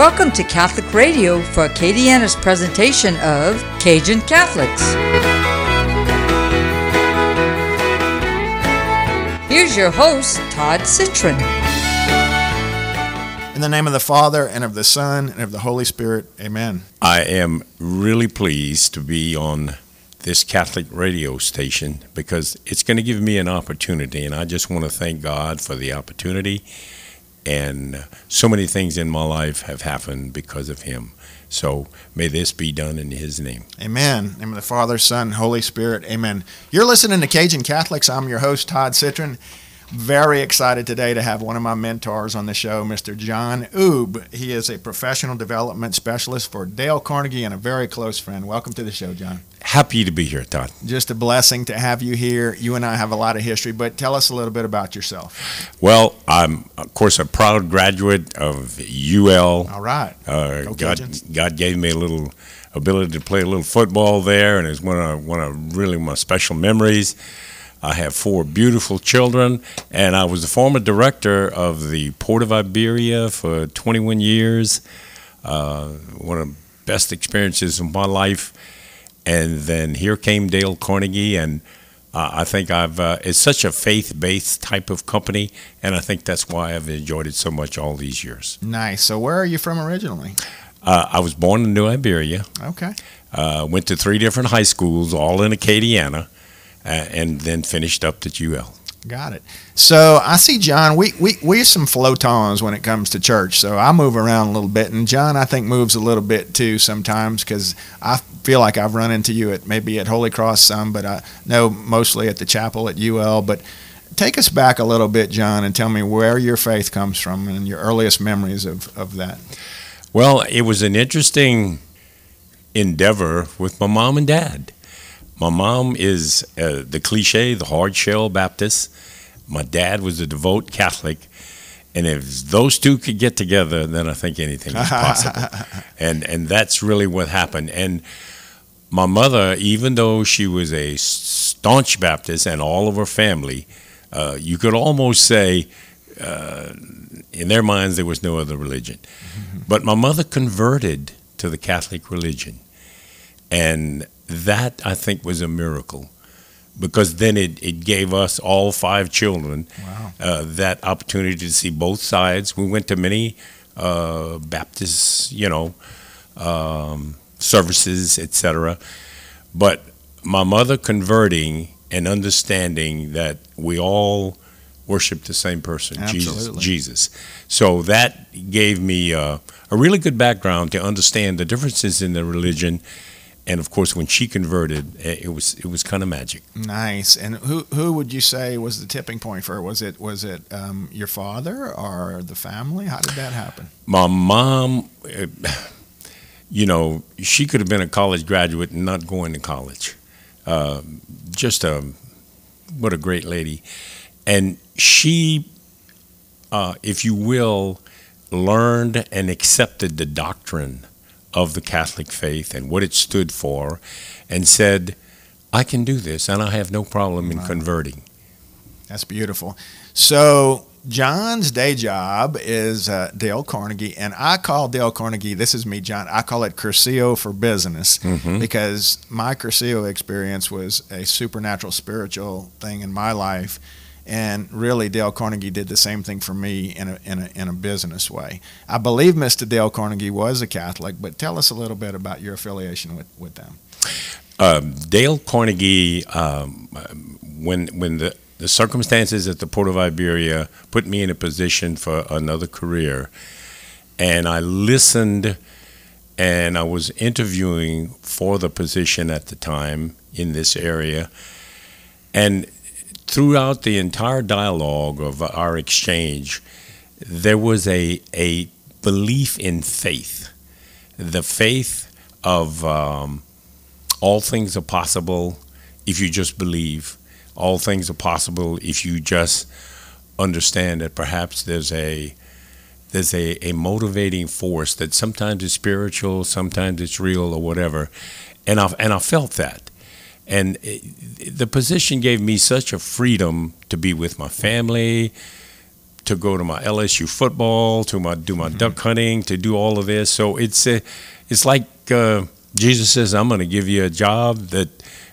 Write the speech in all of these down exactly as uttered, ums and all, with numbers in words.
Welcome to Catholic Radio for Acadiana's presentation of Cajun Catholics. Here's your host, Todd Citron. In the name of the Father, and of the Son, and of the Holy Spirit, amen. I am really pleased to be on this Catholic radio station because it's going to give me an opportunity, and I just want to thank God for the opportunity. And so many things in my life have happened because of him. So may this be done in his name. Amen. In the name of the Father, Son, Holy Spirit. Amen. You're listening to Cajun Catholics. I'm your host, Todd Citron. Very excited today to have one of my mentors on the show, Mister John Oob. He is a professional development specialist for Dale Carnegie and a very close friend. Welcome to the show, John. Happy to be here, Todd. Just a blessing to have you here. You and I have a lot of history, but tell us a little bit about yourself. Well, I'm, of course, a proud graduate of U L. All right. Uh, Go God, God gave me a little ability to play a little football there, and it's one of, one of really my special memories. I have four beautiful children, and I was the former director of the Port of Iberia for twenty-one years. Uh, one of the best experiences of my life. And then here came Dale Carnegie, and uh, I think I've uh, it's such a faith-based type of company, and I think that's why I've enjoyed it so much all these years. Nice. So where are you from originally? Uh, I was born in New Iberia. Okay. Uh, went to three different high schools, all in Acadiana. Uh, and then finished up at U L. Got it. So I see, John, we we we some floatons when it comes to church. So I move around a little bit, and John, I think, moves a little bit too sometimes, because I feel like I've run into you at maybe at Holy Cross some, but I know mostly at the chapel at U L. But take us back a little bit, John, and tell me where your faith comes from and your earliest memories of, of that. Well, it was an interesting endeavor with my mom and dad. My mom is uh, the cliche, the hard-shell Baptist. My dad was a devout Catholic. And if those two could get together, then I think anything is possible. and and that's really what happened. And my mother, even though she was a staunch Baptist and all of her family, uh, you could almost say, uh, in their minds, there was no other religion. Mm-hmm. But my mother converted to the Catholic religion. And that, I think, was a miracle, because then it, it gave us all five children wow. uh, that opportunity to see both sides. We went to many uh, Baptist, you know, um, services, et cetera. But my mother converting and understanding that we all worship the same person, Jesus, Jesus. So that gave me uh, a really good background to understand the differences in the religion. And of course, when she converted, it was it was kind of magic. Nice. And who who would you say was the tipping point for her? Was it was it um, your father or the family? How did that happen? My mom, you know, she could have been a college graduate and not going to college. Uh, just a what a great lady, and she, uh, if you will, learned and accepted the doctrine of the Catholic faith and what it stood for, and said, I can do this, and I have no problem in wow. converting. That's beautiful. So John's day job is uh, Dale Carnegie, and I call Dale Carnegie, this is me, John, I call it Curcio for business, mm-hmm. because my Curcio experience was a supernatural spiritual thing in my life. And really, Dale Carnegie did the same thing for me in a, in a in a business way. I believe Mister Dale Carnegie was a Catholic, but tell us a little bit about your affiliation with, with them. Um, Dale Carnegie, um, when when the, the circumstances at the Port of Iberia put me in a position for another career, and I listened, and I was interviewing for the position at the time in this area, and throughout the entire dialogue of our exchange, there was a a belief in faith, the faith of um, all things are possible if you just believe. All things are possible if you just understand that perhaps there's a there's a, a motivating force that sometimes is spiritual, sometimes it's real or whatever. And I and I felt that. And the position gave me such a freedom to be with my family, to go to my L S U football, to my do my mm-hmm. duck hunting, to do all of this. So it's uh, it's like uh, Jesus says, I'm going to give you a job that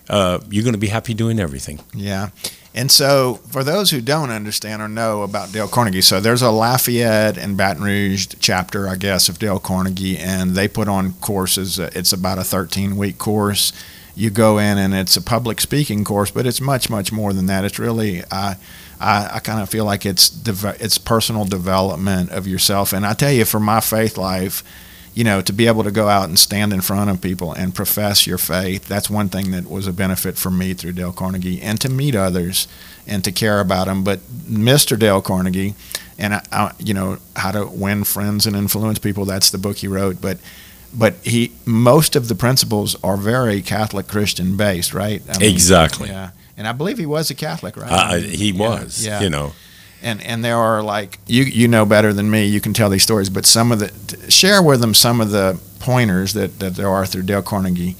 uh, you're going to be happy doing everything. Yeah. And so for those who don't understand or know about Dale Carnegie, so there's a Lafayette and Baton Rouge chapter, I guess, of Dale Carnegie, and they put on courses. It's about a thirteen-week course. You go in, and it's a public speaking course, but it's much, much more than that. It's really, I, I, I kind of feel like it's dev- it's personal development of yourself. And I tell you, for my faith life, you know, to be able to go out and stand in front of people and profess your faith, that's one thing that was a benefit for me through Dale Carnegie, and to meet others and to care about them. But Mister Dale Carnegie, and, I, I, you know, How to Win Friends and Influence People, that's the book he wrote. But but he most of the principles are very Catholic Christian based, right? I mean, exactly. Yeah. And I believe he was a Catholic, right? Uh, he was, yeah, yeah. you know. And and there are, like, you you know better than me, you can tell these stories, but some of the, share with them some of the pointers that, that there are through Dale Carnegie,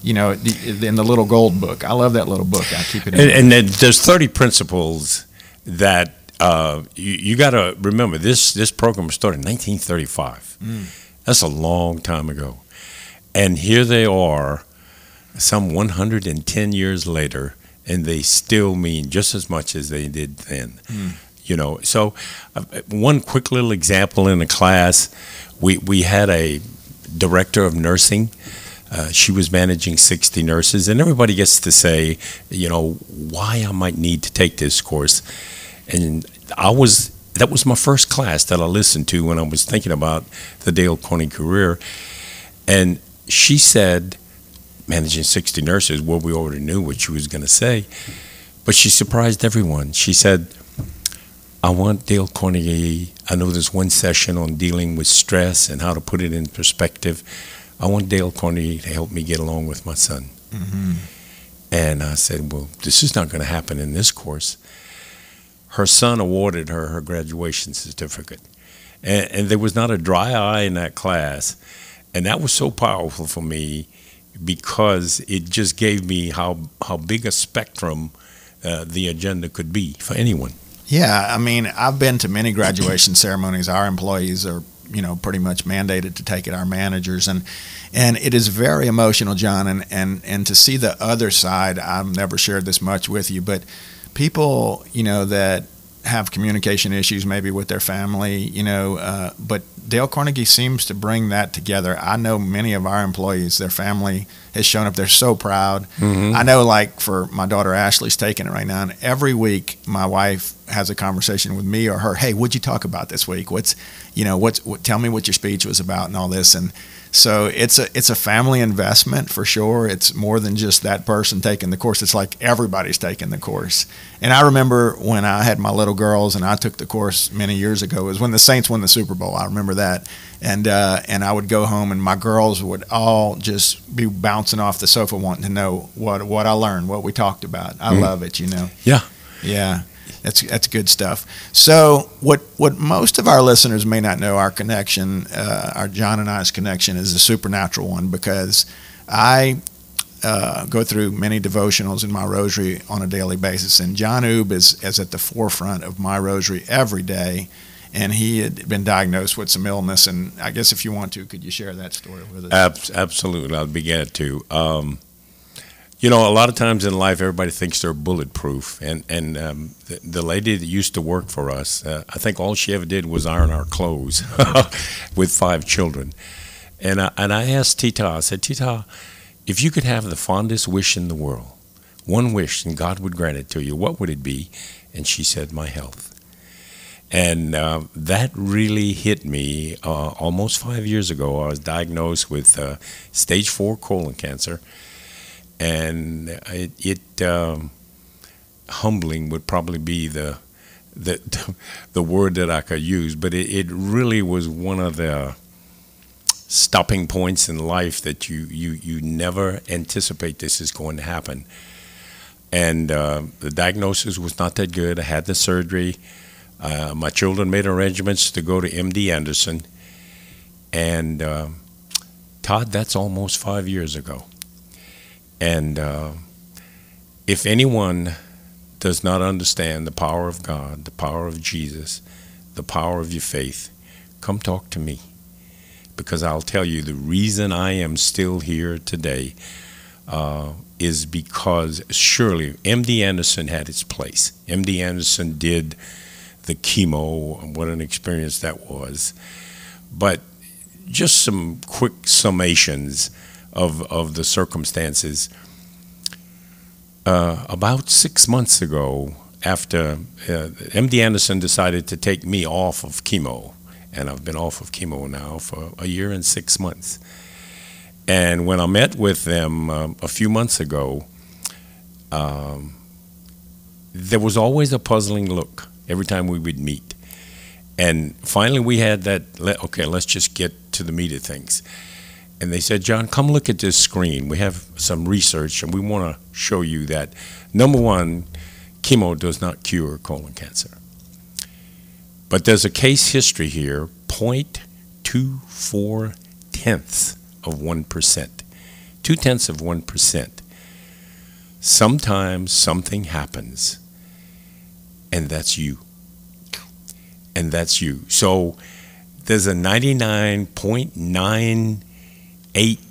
you know, in the little gold book. I love that little book. I keep it in. And, and there's thirty principles that uh, you, you got to remember. This, this program started in nineteen thirty-five. Mm. That's a long time ago. And here they are, some one hundred ten years later, and they still mean just as much as they did then. Mm. You know, so uh, one quick little example in a class, we, we had a director of nursing. Uh, she was managing sixty nurses, and everybody gets to say, you know, why I might need to take this course. And I was, that was my first class that I listened to when I was thinking about the Dale Carnegie career. And she said, managing sixty nurses, well, we already knew what she was going to say, but she surprised everyone. She said, I want Dale Carnegie. I know there's one session on dealing with stress and how to put it in perspective. I want Dale Carnegie to help me get along with my son. Mm-hmm. And I said, well, this is not going to happen in this course. Her son awarded her her graduation certificate. And, and there was not a dry eye in that class. And that was so powerful for me because it just gave me how, how big a spectrum uh, the agenda could be for anyone. Yeah, I mean, I've been to many graduation ceremonies. Our employees are, you know, pretty much mandated to take it, our managers. And and it is very emotional, John. And, and, and to see the other side, I've never shared this much with you, but people, you know, that have communication issues maybe with their family, you know, uh, but Dale Carnegie seems to bring that together. I know many of our employees, their family has shown up. They're so proud. Mm-hmm. I know, like, for my daughter Ashley's taking it right now, and every week my wife has a conversation with me or her. Hey, what'd you talk about this week? What's, you know, what's, what, tell me what your speech was about and all this. And so it's a, it's a family investment for sure. It's more than just that person taking the course. It's like everybody's taking the course. And I remember when I had my little girls and I took the course many years ago, it was when the Saints won the Super Bowl. I remember that. And, uh, and I would go home and my girls would all just be bouncing off the sofa wanting to know what, what I learned, what we talked about. I mm. love it, you know? Yeah. Yeah. That's that's good stuff. So what what most of our listeners may not know, our connection, uh, our John and I's connection is a supernatural one because I uh, go through many devotionals in my rosary on a daily basis. And John Oob is, is at the forefront of my rosary every day. And he had been diagnosed with some illness. And I guess if you want to, could you share that story with us? Ab- absolutely. I'll be glad to. Um You know, a lot of times in life, everybody thinks they're bulletproof. And, and um, the, the lady that used to work for us, uh, I think all she ever did was iron our clothes with five children. And I, and I asked Tita, I said, Tita, if you could have the fondest wish in the world, one wish, and God would grant it to you, what would it be? And she said, my health. And uh, that really hit me uh, almost five years ago. I was diagnosed with uh, stage four colon cancer. And it, it um, humbling would probably be the, the the word that I could use, but it, it really was one of the stopping points in life that you, you, you never anticipate this is going to happen. And uh, the diagnosis was not that good. I had the surgery. Uh, my children made arrangements to go to M D Anderson. And uh, Todd, that's almost five years ago. And uh, if anyone does not understand the power of God, the power of Jesus, the power of your faith, come talk to me. Because I'll tell you, the reason I am still here today uh, is because surely M D Anderson had its place. M D Anderson did the chemo, and what an experience that was. But just some quick summations of, of the circumstances. Uh, about six months ago, after uh, M D Anderson decided to take me off of chemo, and I've been off of chemo now for a year and six months. And when I met with them um, a few months ago, um, there was always a puzzling look every time we would meet. And finally we had that, okay, let's just get to the meat of things. And they said, John, come look at this screen. We have some research, and we want to show you that, number one, chemo does not cure colon cancer. But there's a case history here, zero point two four tenths of one percent. two tenths of one percent. Sometimes something happens, and that's you. And that's you. So there's a ninety-nine point nine eight percent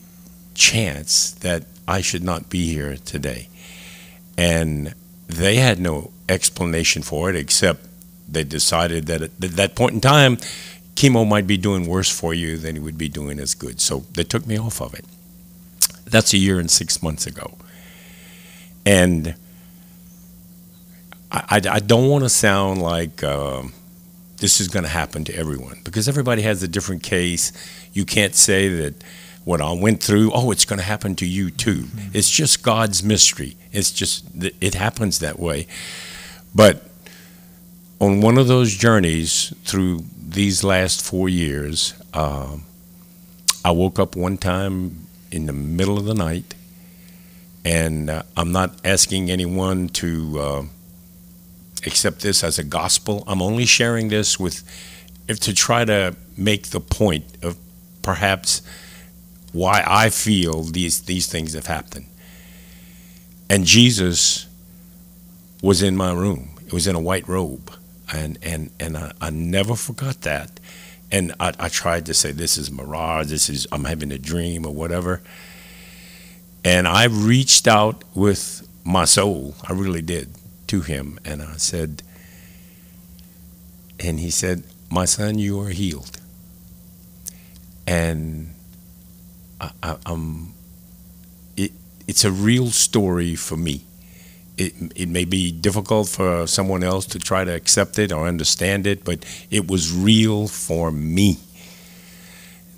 chance that I should not be here today. And they had no explanation for it, except they decided that at that point in time, chemo might be doing worse for you than it would be doing as good. So they took me off of it. That's a year and six months ago. And I, I, I don't want to sound like uh, this is going to happen to everyone, because everybody has a different case. You can't say that what I went through, oh, it's going to happen to you too. Mm-hmm. It's just God's mystery. It's just, it happens that way. But on one of those journeys through these last four years, uh, I woke up one time in the middle of the night, and uh, I'm not asking anyone to uh, accept this as a gospel. I'm only sharing this with, if to try to make the point of perhaps why I feel these these things have happened. And Jesus was in my room. It was in a white robe. And and, and I, I never forgot that. And I, I tried to say, this is mirage, this is, I'm having a dream or whatever. And I reached out with my soul, I really did, to him. And I said, and he said, my son, you are healed. And I, I, I'm, it, it's a real story for me. It, it may be difficult for someone else to try to accept it or understand it, but it was real for me.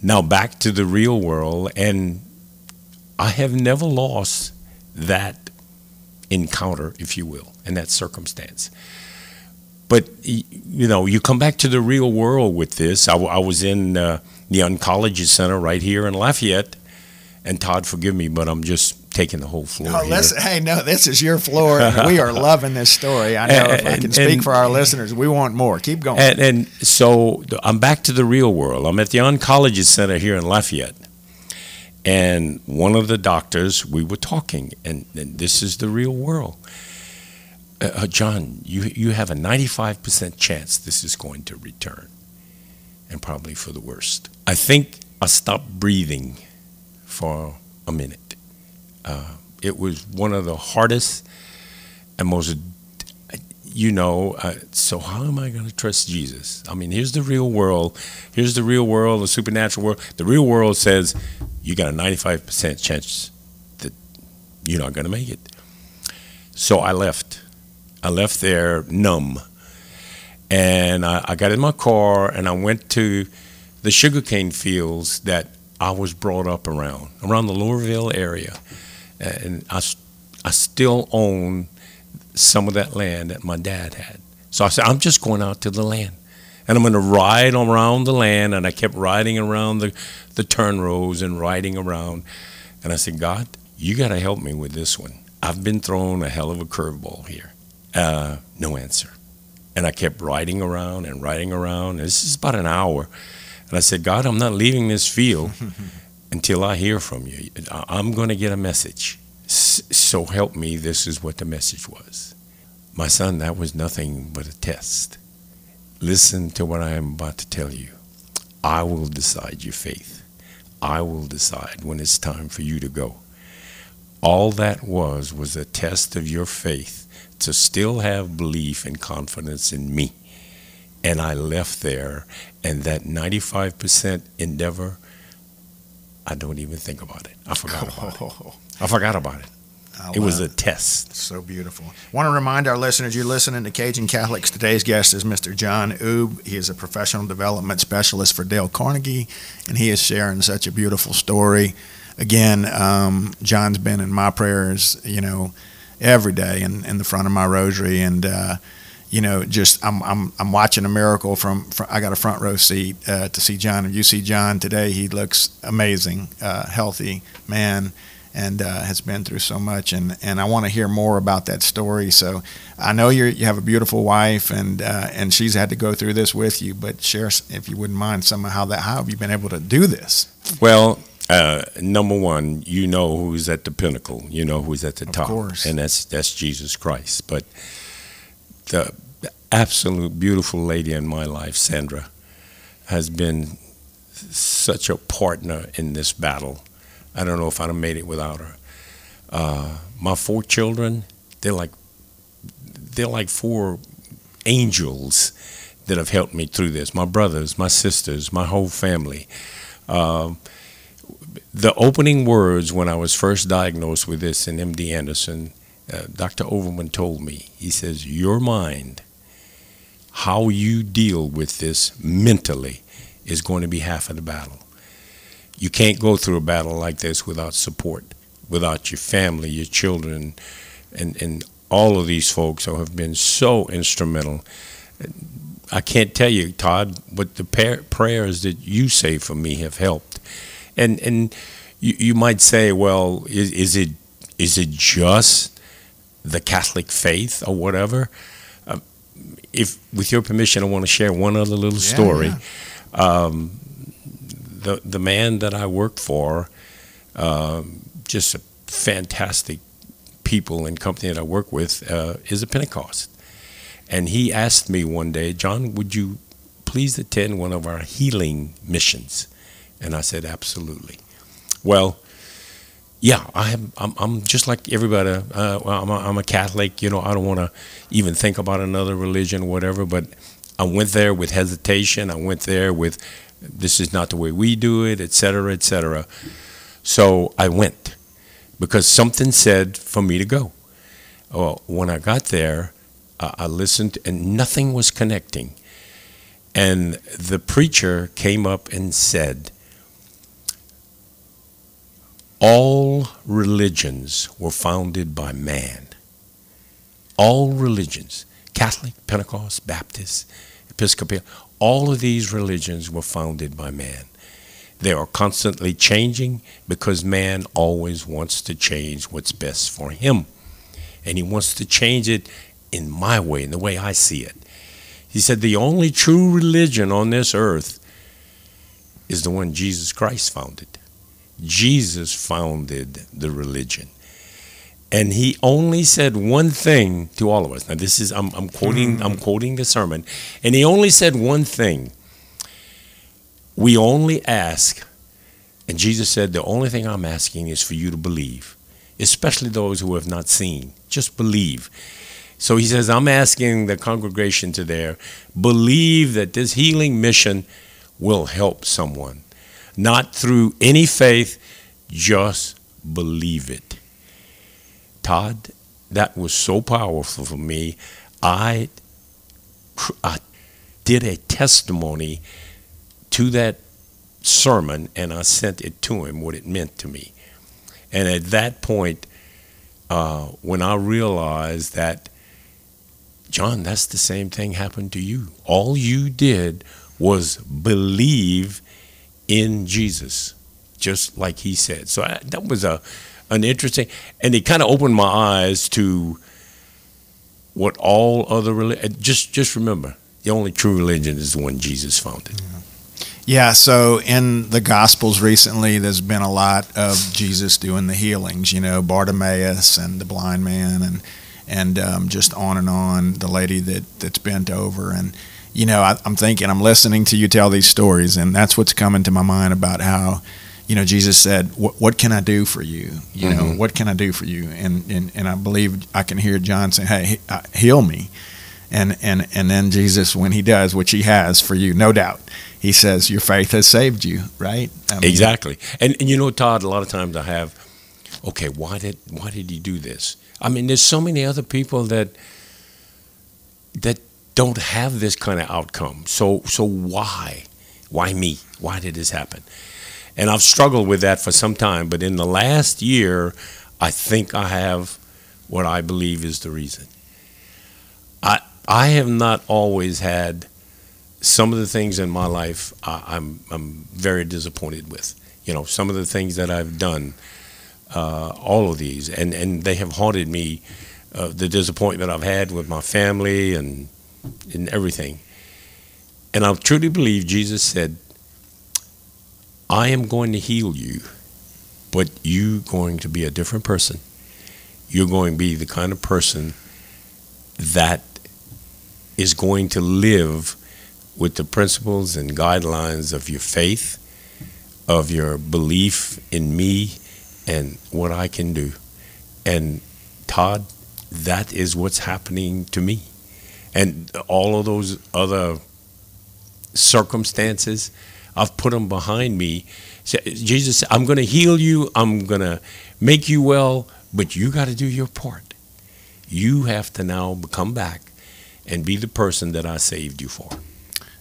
Now back to the real world, and I have never lost that encounter, if you will, and that circumstance. But, you know, you come back to the real world with this. I, I was in uh, the oncology center right here in Lafayette, and Todd, forgive me, but I'm just taking the whole floor. No, listen, hey, no, this is your floor. And we are loving this story. I know, and, if I can and, speak and, for our listeners, we want more. Keep going. And, and so I'm back to the real world. I'm at the oncology center here in Lafayette. And one of the doctors, we were talking, and, and this is the real world. Uh, John, you, you have a ninety-five percent chance this is going to return, and probably for the worst. I think I stopped breathing for a minute. Uh, it was one of the hardest and most, you know, uh, so how am I going to trust Jesus? I mean, here's the real world. Here's the real world, the supernatural world. The real world says you got a ninety-five percent chance that you're not going to make it. So I left. I left there numb. And I, I got in my car, and I went to the sugarcane fields that I was brought up around, around the Louisville area. And I, I still own some of that land that my dad had. So I said, I'm just going out to the land. And I'm going to ride around the land. And I kept riding around the, the turn rows and riding around. And I said, God, you got to help me with this one. I've been thrown a hell of a curveball here. Uh, no answer. And I kept riding around and riding around. This is about an hour. And I said, God, I'm not leaving this field until I hear from you. I'm going to get a message. So help me. This is what the message was. My son, that was nothing but a test. listen to what I am about to tell you. I will decide your faith. I will decide when it's time for you to go. All that was was a test of your faith to still have belief and confidence in me. And I left there, and that ninety-five percent endeavor, I don't even think about it. I forgot about oh. it. I forgot about it. I'll it was a test. So beautiful. I want to remind our listeners, you're listening to Cajun Catholics. Today's guest is Mister John Oob. He is a professional development specialist for Dale Carnegie, and he is sharing such a beautiful story. Again, um, John's been in my prayers, you know, every day in, in the front of my rosary, and, uh, you know, just I'm I'm I'm watching a miracle from, from I got a front row seat uh, to see John. If you see John today, he looks amazing, uh, healthy man. And uh, has been through so much, and, and I want to hear more about that story. So I know you you have a beautiful wife, and uh, and she's had to go through this with you. But share, if you wouldn't mind, somehow that how have you been able to do this? Well, uh, number one, you know who's at the pinnacle, you know who's at the top, of course, and that's that's Jesus Christ. But the absolute beautiful lady in my life, Sandra, has been such a partner in this battle. I don't know if I'd have made it without her. Uh, my four children, they're like they're like four angels that have helped me through this. My brothers, my sisters, my whole family. Uh, the opening words when I was first diagnosed with this in M D Anderson, uh, Doctor Overman told me, he says, your mind, how you deal with this mentally is going to be half of the battle. You can't go through a battle like this without support, without your family, your children, and, and all of these folks who have been so instrumental. I can't tell you, Todd, what the par- prayers that you say for me have helped. And and you, you might say, well, is, is it is it just the Catholic faith or whatever? Uh, if with your permission, I want to share one other little yeah, story. Yeah. Um, The the man that I worked for, uh, just a fantastic people and company that I work with, uh, is a Pentecost. And he asked me one day, John, would you please attend one of our healing missions? And I said, absolutely. Well, yeah, I have, I'm I'm just like everybody. Uh, well, I'm, a, I'm a Catholic. You know, I don't want to even think about another religion or whatever. But I went there with hesitation. I went there with... this is not the way we do it, et cetera, et cetera. So I went because something said for me to go. Well, when I got there, uh, I listened and nothing was connecting. And the preacher came up and said, all religions were founded by man. All religions, Catholic, Pentecost, Baptist, Episcopal, all of these religions were founded by man. They are constantly changing because man always wants to change what's best for him. And he wants to change it in my way, in the way I see it. He said the only true religion on this earth is the one Jesus Christ founded. Jesus founded the religion. And he only said one thing to all of us. Now this is I'm I'm quoting I'm quoting the sermon, and he only said one thing. We only ask, and Jesus said, the only thing I'm asking is for you to believe, especially those who have not seen. Just believe. So he says, I'm asking the congregation to there, believe that this healing mission will help someone. Not through any faith, just believe it. Todd, that was so powerful for me. I, I did a testimony to that sermon, and I sent it to him, what it meant to me. And at that point, uh, when I realized that, John, that's the same thing happened to you. All you did was believe in Jesus, just like he said. So I, that was a... An interesting, and it kind of opened my eyes to what all other religions, just, just remember, the only true religion is the one Jesus founded. Yeah. Yeah, so in the Gospels recently, there's been a lot of Jesus doing the healings, you know, Bartimaeus and the blind man and and um, just on and on, the lady that, that's bent over. And you know, I, I'm thinking, I'm listening to you tell these stories, and that's what's coming to my mind about how, you know, Jesus said, what, what can I do for you? You mm-hmm. know, what can I do for you? And, and, and I believe I can hear John saying, hey, heal me. And, and, and then Jesus, when he does, which he has for you, no doubt, he says, your faith has saved you, right? I mean, exactly. And, and you know, Todd, a lot of times I have, okay, why did, why did he do this? I mean, there's so many other people that, that don't have this kind of outcome. So, so why, why me? Why did this happen? And I've struggled with that for some time, but in the last year, I think I have what I believe is the reason. I, I have not always had some of the things in my life I, I'm I'm very disappointed with. You know, some of the things that I've done, uh, all of these, and, and they have haunted me, uh, the disappointment I've had with my family and, and everything. And I truly believe Jesus said, I am going to heal you, but you're going to be a different person. You're going to be the kind of person that is going to live with the principles and guidelines of your faith, of your belief in me and what I can do. And Todd, that is what's happening to me. And all of those other circumstances, I've put them behind me. Jesus said, I'm going to heal you. I'm going to make you well, but you got to do your part. You have to now come back and be the person that I saved you for.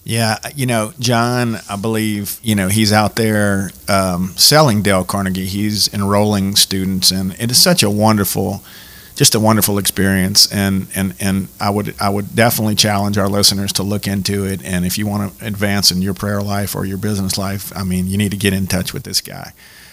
Yeah, you know, John, I believe, you know, he's out there um, selling Dale Carnegie. He's enrolling students, and it is such a wonderful, just a wonderful experience. And and and I would I would definitely challenge our listeners to look into it. And if you want to advance in your prayer life or your business life, I mean, you need to get in touch with this guy.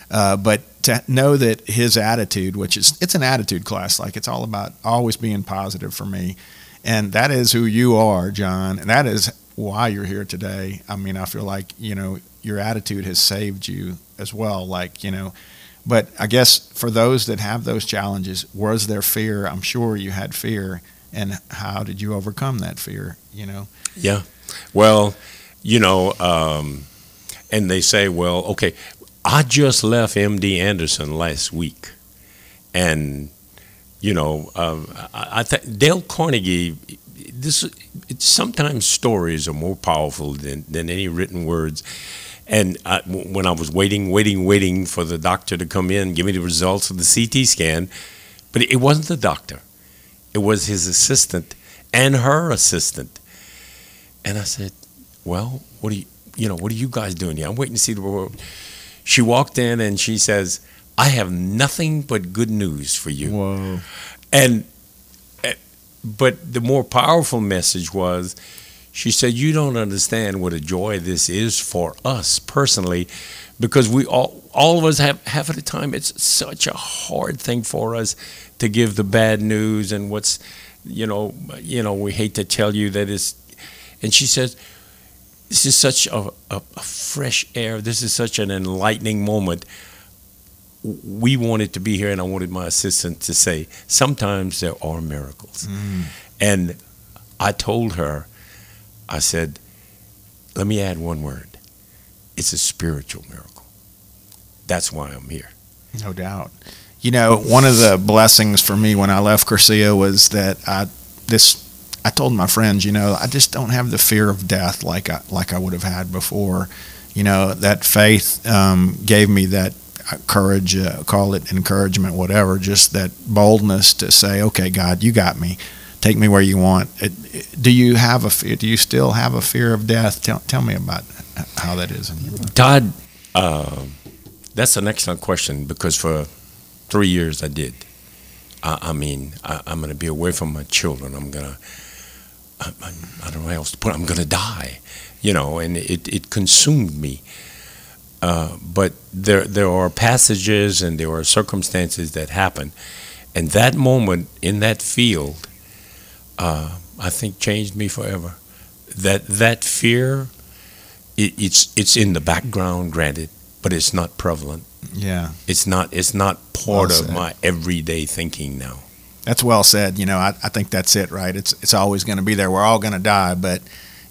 Uh, but to know that his attitude, which is, it's an attitude class, like it's all about always being positive for me. And that is who you are, John. And that is why you're here today. I mean, I feel like, you know, your attitude has saved you as well. Like, you know, but I guess for those that have those challenges, was there fear? I'm sure you had fear. And how did you overcome that fear? You know? Yeah. Well, you know, um, and they say, well, okay, I just left M D Anderson last week, and you know, uh, I, I th- Dale Carnegie. This it's, sometimes stories are more powerful than, than any written words. And I, when I was waiting, waiting, waiting for the doctor to come in, give me the results of the C T scan, but it wasn't the doctor; it was his assistant and her assistant. And I said, "Well, what are you? You know, what are you guys doing here? I'm waiting to see the world." She walked in and she says, I have nothing but good news for you. Whoa. And, but the more powerful message was, she said, you don't understand what a joy this is for us personally, because we all, all of us have half of the time, it's such a hard thing for us to give the bad news and what's, you know, you know, we hate to tell you that it's, and she says, this is such a, a, a fresh air. This is such an enlightening moment. We wanted to be here, and I wanted my assistant to say, sometimes there are miracles. Mm. And I told her, I said, let me add one word. It's a spiritual miracle. That's why I'm here. No doubt. You know, one of the blessings for me when I left Garcia was that I this. I told my friends, you know, I just don't have the fear of death like I, like I would have had before. You know, that faith um, gave me that courage, uh, call it encouragement, whatever, just that boldness to say, okay, God, you got me. Take me where you want. It, it, do you have a fear? Do you still have a fear of death? Tell, tell me about how that is in your life. Todd, uh, that's an excellent question, because for three years I did. I, I mean, I, I'm going to be away from my children. I'm going to... I, I, I don't know how else to put it. I'm going to die, you know, and it, it consumed me. Uh, but there there are passages and there are circumstances that happen. And that moment in that field, uh, I think, changed me forever. That that fear, it, it's it's in the background, granted, but it's not prevalent. Yeah, it's not it's not part well of my everyday thinking now. That's well said. You know, I, I think that's it, right? It's it's always going to be there. We're all going to die, but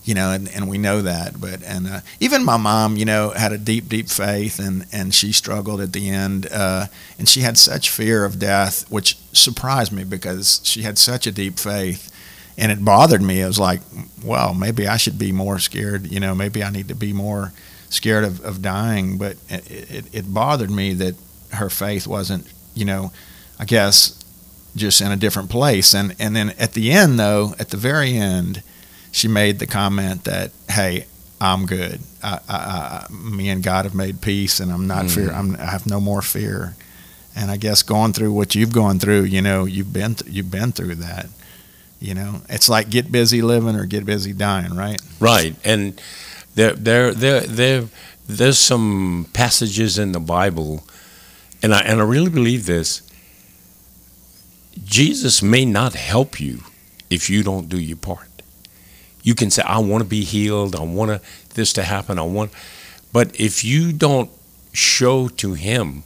you know, and, and we know that. But and uh, even my mom, you know, had a deep, deep faith, and, and she struggled at the end. Uh, and she had such fear of death, which surprised me because she had such a deep faith. And it bothered me. I was like, well, maybe I should be more scared. You know, maybe I need to be more scared of, of dying. But it, it, it bothered me that her faith wasn't, you know, I guess just in a different place. And, and then at the end, though, at the very end, she made the comment that, hey, I'm good. I, I, I, me and God have made peace, and I'm not mm. fear. I'm, I have no more fear. And I guess going through what you've gone through, you know, you've been th- you've been through that. You know, it's like get busy living or get busy dying, right? Right, and there, there, there, there there's some passages in the Bible, and I and I really believe this. Jesus may not help you if you don't do your part. You can say, "I want to be healed. I want to, this to happen. I want," but if you don't show to Him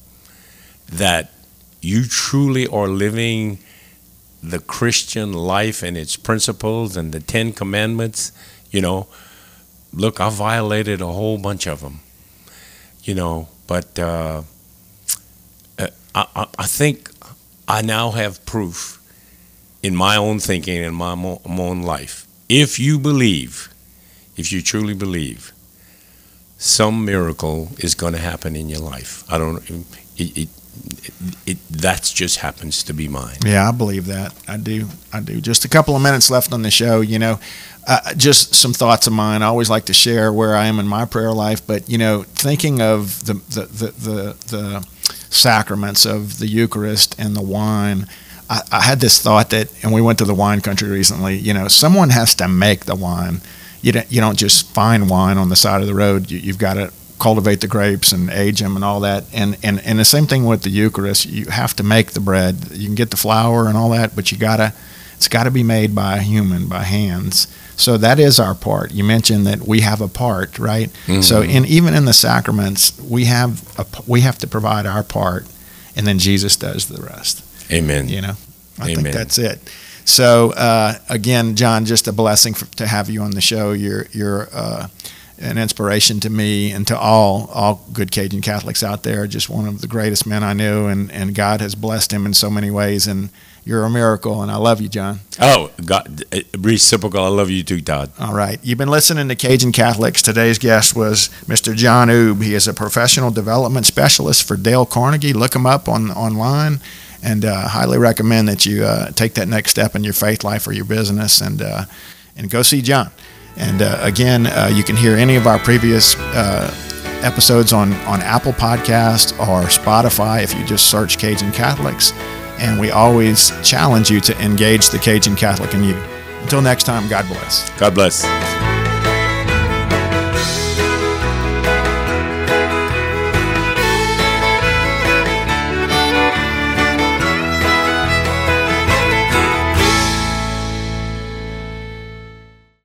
that you truly are living the Christian life and its principles and the Ten Commandments, you know, look, I violated a whole bunch of them, you know, but uh, I, I think I now have proof in my own thinking and my, my own life. If you believe, if you truly believe, some miracle is going to happen in your life. I don't, it, it It, it, that's just happens to be mine. Yeah, I believe that. I do. I do. Just a couple of minutes left on the show, you know, uh, just some thoughts of mine. I always like to share where I am in my prayer life, but, you know, thinking of the the, the, the, the sacraments of the Eucharist and the wine, I, I had this thought that, and we went to the wine country recently, you know, someone has to make the wine. You don't, you don't just find wine on the side of the road. You, you've got to cultivate the grapes and age them and all that. And, and, and the same thing with the Eucharist. You have to make the bread. You can get the flour and all that, but you gotta, it's got to be made by a human, by hands. So that is our part. You mentioned that we have a part, right? Mm-hmm. So in, even in the sacraments, we have a, we have to provide our part, and then Jesus does the rest. Amen. You know, I Amen. think that's it. So uh, again, John, just a blessing for, to have you on the show. You're you're uh, an inspiration to me and to all all good Cajun Catholics out there. Just one of the greatest men I knew, and, and God has blessed him in so many ways, and you're a miracle, and I love you, John. Oh, God, reciprocal. I love you too, Todd. All right. You've been listening to Cajun Catholics. Today's guest was Mister John Oob. He is a professional development specialist for Dale Carnegie. Look him up on online, and uh, highly recommend that you uh, take that next step in your faith life or your business, and uh, and go see John. And uh, again, uh, you can hear any of our previous uh, episodes on, on Apple Podcasts or Spotify if you just search Cajun Catholics. And we always challenge you to engage the Cajun Catholic in you. Until next time, God bless. God bless.